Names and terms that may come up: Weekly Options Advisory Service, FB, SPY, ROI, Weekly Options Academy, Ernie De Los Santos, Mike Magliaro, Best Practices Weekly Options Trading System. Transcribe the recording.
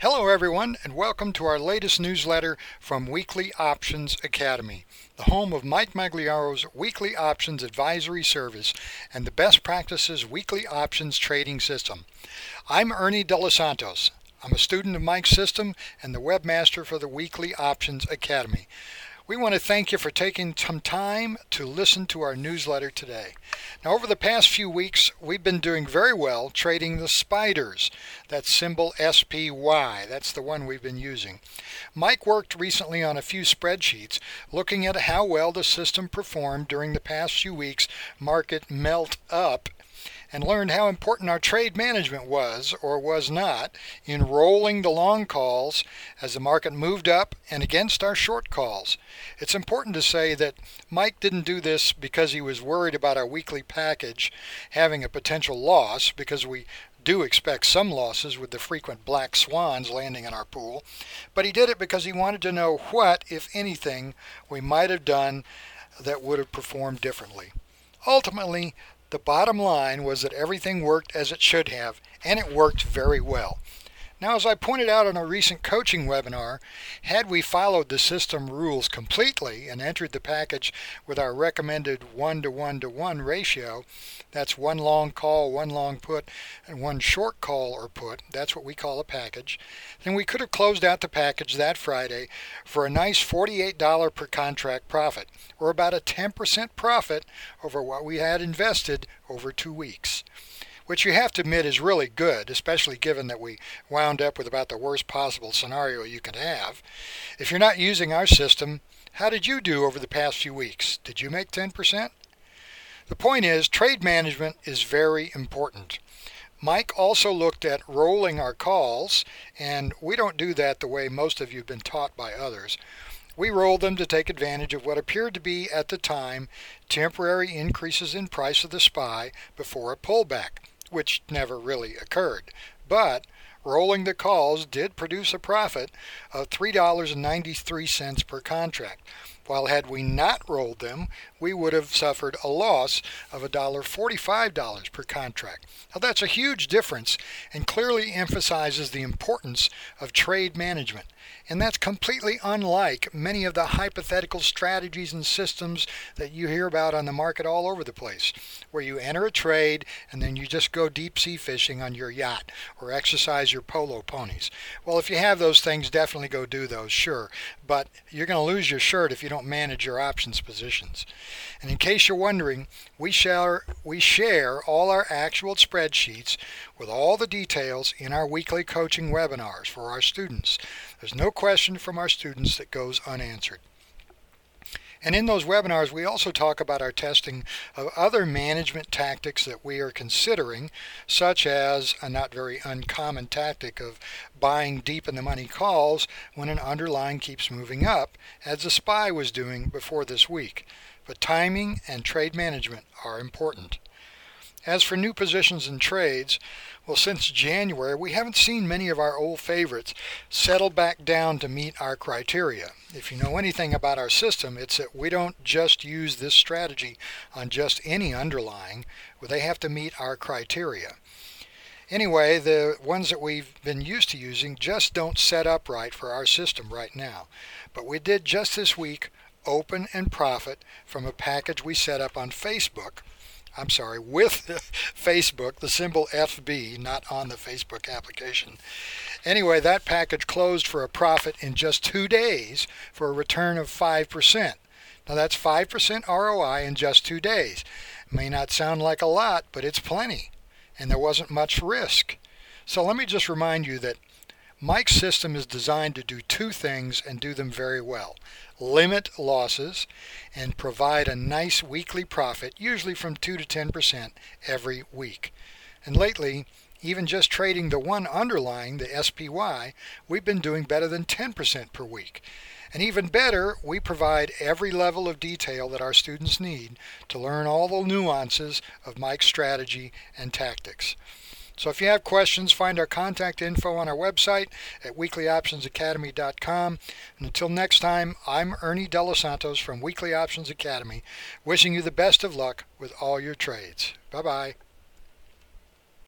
Hello everyone, and welcome to our latest newsletter from Weekly Options Academy, the home of Mike Magliaro's Weekly Options Advisory Service and the Best Practices Weekly Options Trading System. I'm Ernie De Los Santos. I'm a student of Mike's system and the webmaster for the Weekly Options Academy. We want to thank you for taking some time to listen to our newsletter today. Now, over the past few weeks, we've been doing very well trading the spiders. That symbol SPY, that's the one we've been using. Mike worked recently on a few spreadsheets looking at how well the system performed during the past few weeks' market melt up, and learned how important our trade management was or was not in rolling the long calls as the market moved up and against our short calls. It's important to say that Mike didn't do this because he was worried about our weekly package having a potential loss, because we do expect some losses with the frequent black swans landing in our pool, but he did it because he wanted to know what, if anything, we might have done that would have performed differently. Ultimately, the bottom line was that everything worked as it should have, and it worked very well. Now, as I pointed out in a recent coaching webinar, had we followed the system rules completely and entered the package with our recommended 1-to-1-to-1 ratio, that's one long call, one long put, and one short call or put, that's what we call a package, then we could have closed out the package that Friday for a nice $48 per contract profit, or about a 10% profit over what we had invested over 2 weeks. Which you have to admit is really good, especially given that we wound up with about the worst possible scenario you could have. If you're not using our system, how did you do over the past few weeks? Did you make 10%? The point is, trade management is very important. Mike also looked at rolling our calls, and we don't do that the way most of you have been taught by others. We rolled them to take advantage of what appeared to be, at the time, temporary increases in price of the SPY before a pullback, which never really occurred. But rolling the calls did produce a profit of $3.93 per contract, while had we not rolled them, we would have suffered a loss of $1.45 per contract. Now that's a huge difference and clearly emphasizes the importance of trade management. And that's completely unlike many of the hypothetical strategies and systems that you hear about on the market all over the place, where you enter a trade and then you just go deep sea fishing on your yacht or exercise your polo ponies. Well, if you have those things, definitely go do those, sure. But you're going to lose your shirt if you don't manage your options positions. And in case you're wondering, we share all our actual spreadsheets with all the details in our weekly coaching webinars for our students. There's no question from our students that goes unanswered. And in those webinars, we also talk about our testing of other management tactics that we are considering, such as a not very uncommon tactic of buying deep in the money calls when an underlying keeps moving up, as the SPY was doing before this week. But timing and trade management are important. As for new positions and trades, well, since January, we haven't seen many of our old favorites settle back down to meet our criteria. If you know anything about our system, it's that we don't just use this strategy on just any underlying, but they have to meet our criteria. Anyway, the ones that we've been used to using just don't set up right for our system right now. But we did just this week open and profit from a package we set up on with Facebook, the symbol FB, not on the Facebook application. Anyway, that package closed for a profit in just 2 days for a return of 5%. Now that's 5% ROI in just 2 days. It may not sound like a lot, but it's plenty, and there wasn't much risk. So let me just remind you that Mike's system is designed to do two things and do them very well: limit losses and provide a nice weekly profit, usually from 2 to 10% every week. And lately, even just trading the one underlying, the SPY, we've been doing better than 10% per week. And even better, we provide every level of detail that our students need to learn all the nuances of Mike's strategy and tactics. So if you have questions, find our contact info on our website at weeklyoptionsacademy.com. And until next time, I'm Ernie De Los Santos from Weekly Options Academy, wishing you the best of luck with all your trades. Bye-bye.